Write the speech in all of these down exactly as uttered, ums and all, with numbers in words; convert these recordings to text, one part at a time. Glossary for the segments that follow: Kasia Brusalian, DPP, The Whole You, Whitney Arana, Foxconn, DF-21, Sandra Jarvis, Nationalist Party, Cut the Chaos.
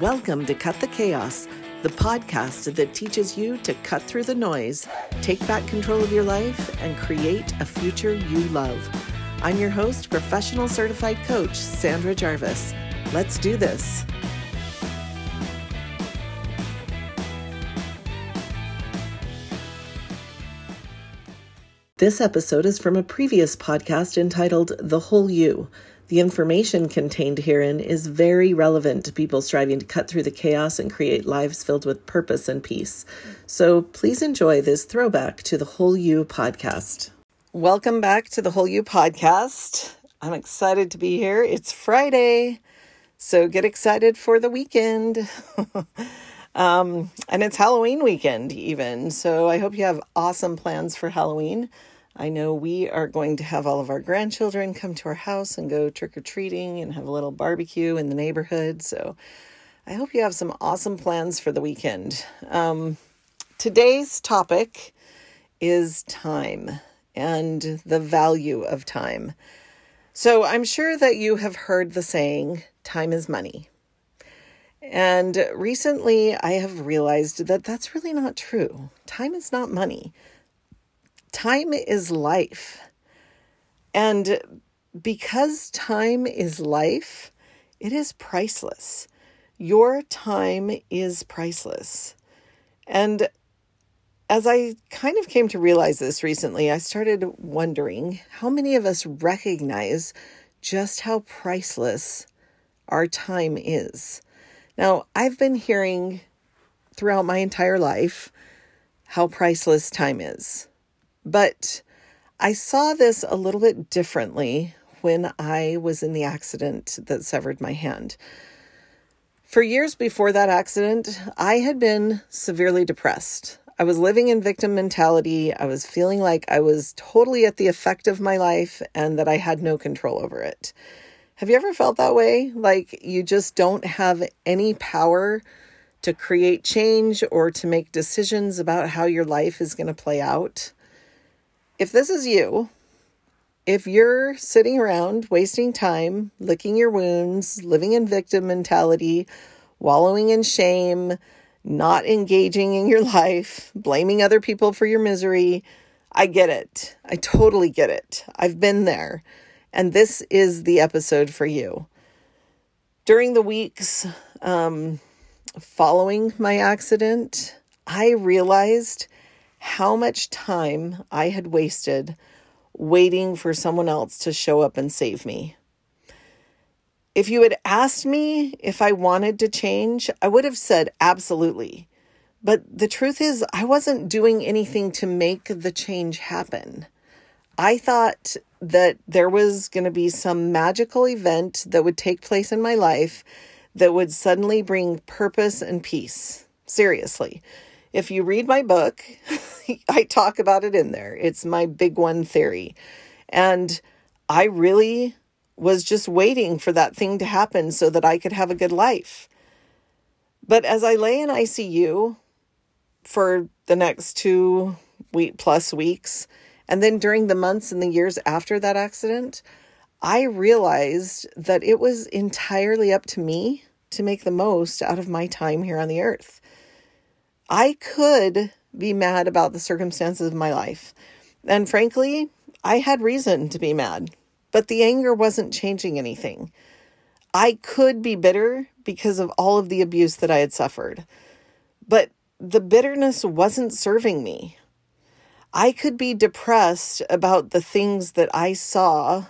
Welcome to Cut the Chaos, the podcast that teaches you to cut through the noise, take back control of your life, and create a future you love. I'm your host, professional certified coach, Sandra Jarvis. Let's do this. This episode is from a previous podcast entitled The Whole You. The information contained herein is very relevant to people striving to cut through the chaos and create lives filled with purpose and peace. So please enjoy this throwback to The Whole You podcast. Welcome back to The Whole You podcast. I'm excited to be here. It's Friday, so get excited for the weekend. Um, and it's Halloween weekend even. So I hope you have awesome plans for Halloween. I know we are going to have all of our grandchildren come to our house and go trick-or-treating and have a little barbecue in the neighborhood. So I hope you have some awesome plans for the weekend. Um, today's topic is time and the value of time. So I'm sure that you have heard the saying, time is money. And recently, I have realized that that's really not true. Time is not money. Time is life. And because time is life, it is priceless. Your time is priceless. And as I kind of came to realize this recently, I started wondering how many of us recognize just how priceless our time is. Now, I've been hearing throughout my entire life how priceless time is, but I saw this a little bit differently when I was in the accident that severed my hand. For years before that accident, I had been severely depressed. I was living in victim mentality. I was feeling like I was totally at the effect of my life and that I had no control over it. Have you ever felt that way? Like you just don't have any power to create change or to make decisions about how your life is going to play out? If this is you, if you're sitting around wasting time, licking your wounds, living in victim mentality, wallowing in shame, not engaging in your life, blaming other people for your misery, I get it. I totally get it. I've been there. And this is the episode for you. During the weeks um, following my accident, I realized how much time I had wasted waiting for someone else to show up and save me. If you had asked me if I wanted to change, I would have said absolutely. But the truth is, I wasn't doing anything to make the change happen. I thought that there was going to be some magical event that would take place in my life that would suddenly bring purpose and peace. Seriously. If you read my book, I talk about it in there. It's my big one theory. And I really was just waiting for that thing to happen so that I could have a good life. But as I lay in I C U for the next two week plus weeks, and then during the months and the years after that accident, I realized that it was entirely up to me to make the most out of my time here on the earth. I could be mad about the circumstances of my life. And frankly, I had reason to be mad, but the anger wasn't changing anything. I could be bitter because of all of the abuse that I had suffered, but the bitterness wasn't serving me. I could be depressed about the things that I saw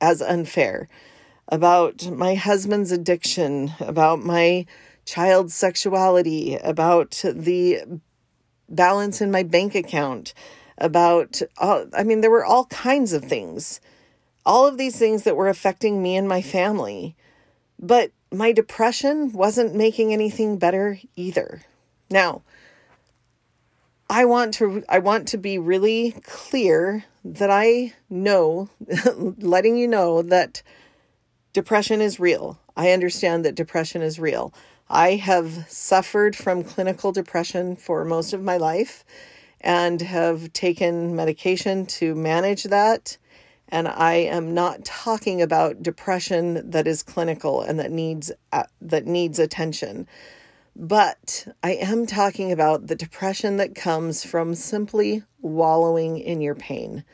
as unfair, about my husband's addiction, about my child's sexuality, about the balance in my bank account, about, uh, I mean, there were all kinds of things, all of these things that were affecting me and my family, but my depression wasn't making anything better either. Now, I want to I want to be really clear that I know, letting you know that depression is real. I understand that depression is real. I have suffered from clinical depression for most of my life and have taken medication to manage that And I am not talking about depression that is clinical and that needs uh, that needs attention. But I am talking about the depression that comes from simply wallowing in your pain.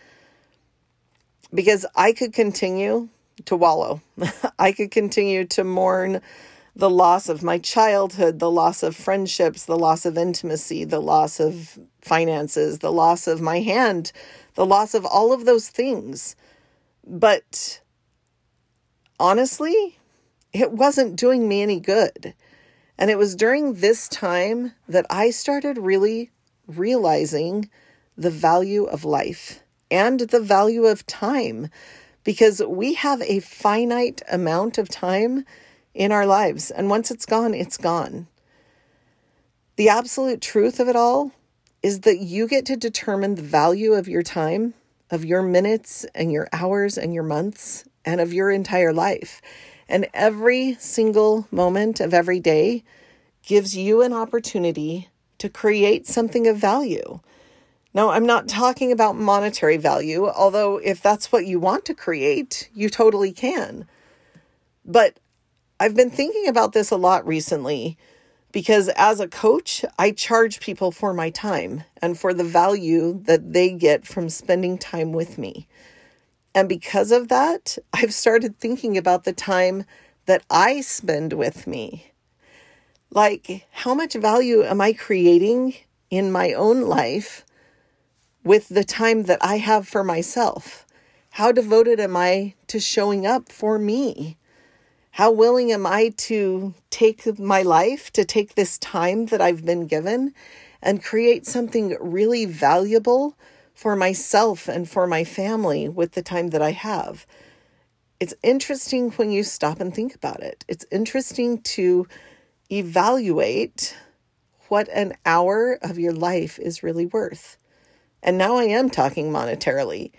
Because I could continue to wallow. I could continue to mourn the loss of my childhood, the loss of friendships, the loss of intimacy, the loss of finances, the loss of my hand, the loss of all of those things. But honestly, it wasn't doing me any good. And it was during this time that I started really realizing the value of life and the value of time, because we have a finite amount of time in our lives. And once it's gone, it's gone. The absolute truth of it all is that you get to determine the value of your time, of your minutes and your hours and your months and of your entire life. And every single moment of every day gives you an opportunity to create something of value. Now, I'm not talking about monetary value, although if that's what you want to create, you totally can. But I've been thinking about this a lot recently because as a coach, I charge people for my time and for the value that they get from spending time with me. And because of that, I've started thinking about the time that I spend with me. Like, how much value am I creating in my own life with the time that I have for myself? How devoted am I to showing up for me? How willing am I to take my life, to take this time that I've been given and create something really valuable for myself and for my family with the time that I have? It's interesting when you stop and think about it. It's interesting to evaluate what an hour of your life is really worth. And now I am talking monetarily.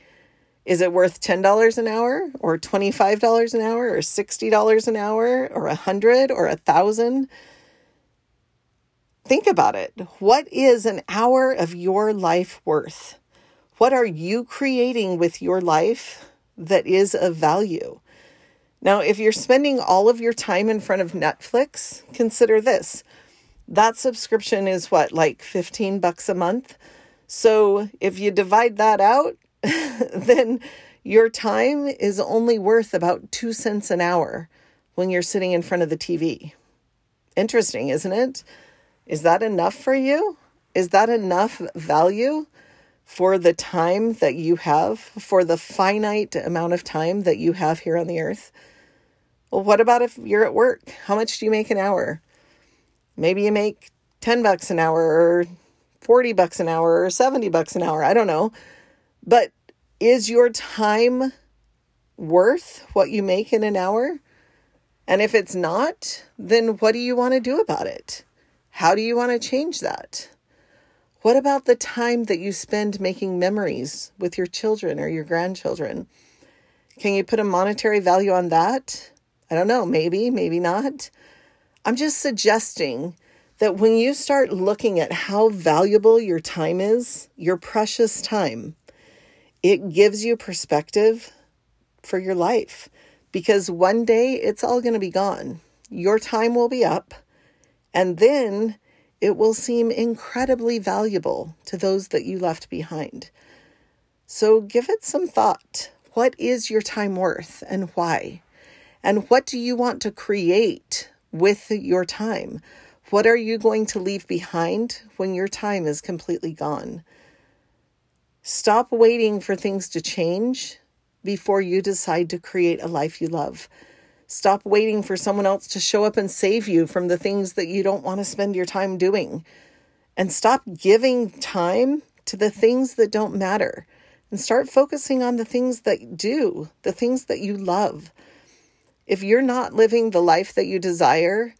Is it worth ten dollars an hour or twenty-five dollars an hour or sixty dollars an hour or one hundred dollars or one thousand dollars? Think about it. What is an hour of your life worth? What are you creating with your life that is of value? Now, if you're spending all of your time in front of Netflix, consider this. That subscription is what, like fifteen bucks a month? So if you divide that out, then your time is only worth about two cents an hour when you're sitting in front of the T V. Interesting, isn't it? Is that enough for you? Is that enough value for the time that you have, for the finite amount of time that you have here on the earth? Well, what about if you're at work? How much do you make an hour? Maybe you make ten bucks an hour or forty bucks an hour or seventy bucks an hour. I don't know. But is your time worth what you make in an hour? And if it's not, then what do you want to do about it? How do you want to change that? What about the time that you spend making memories with your children or your grandchildren? Can you put a monetary value on that? I don't know, maybe, maybe not. I'm just suggesting that when you start looking at how valuable your time is, your precious time, it gives you perspective for your life, because one day it's all going to be gone. Your time will be up, and then it will seem incredibly valuable to those that you left behind. So give it some thought. What is your time worth and why? And what do you want to create with your time? What are you going to leave behind when your time is completely gone? Stop waiting for things to change before you decide to create a life you love. Stop waiting for someone else to show up and save you from the things that you don't want to spend your time doing. And stop giving time to the things that don't matter. And start focusing on the things that do, the things that you love. If you're not living the life that you desire,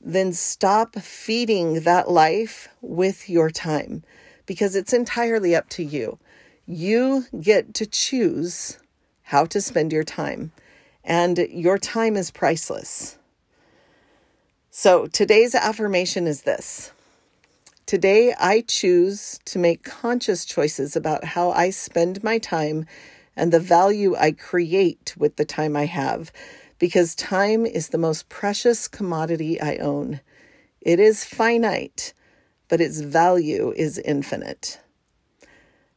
then stop feeding that life with your time, because it's entirely up to you. You get to choose how to spend your time, and your time is priceless. So today's affirmation is this. Today, I choose to make conscious choices about how I spend my time and the value I create with the time I have, because time is the most precious commodity I own. It is finite, but its value is infinite.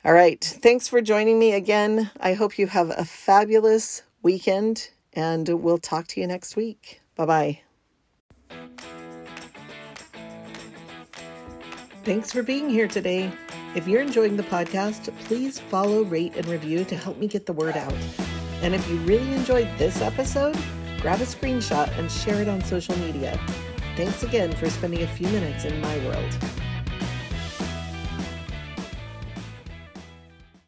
All right. Thanks for joining me again. I hope you have a fabulous weekend, and we'll talk to you next week. Bye-bye. Thanks for being here today. If you're enjoying the podcast, please follow, rate, and review to help me get the word out. And if you really enjoyed this episode, grab a screenshot and share it on social media. Thanks again for spending a few minutes in my world.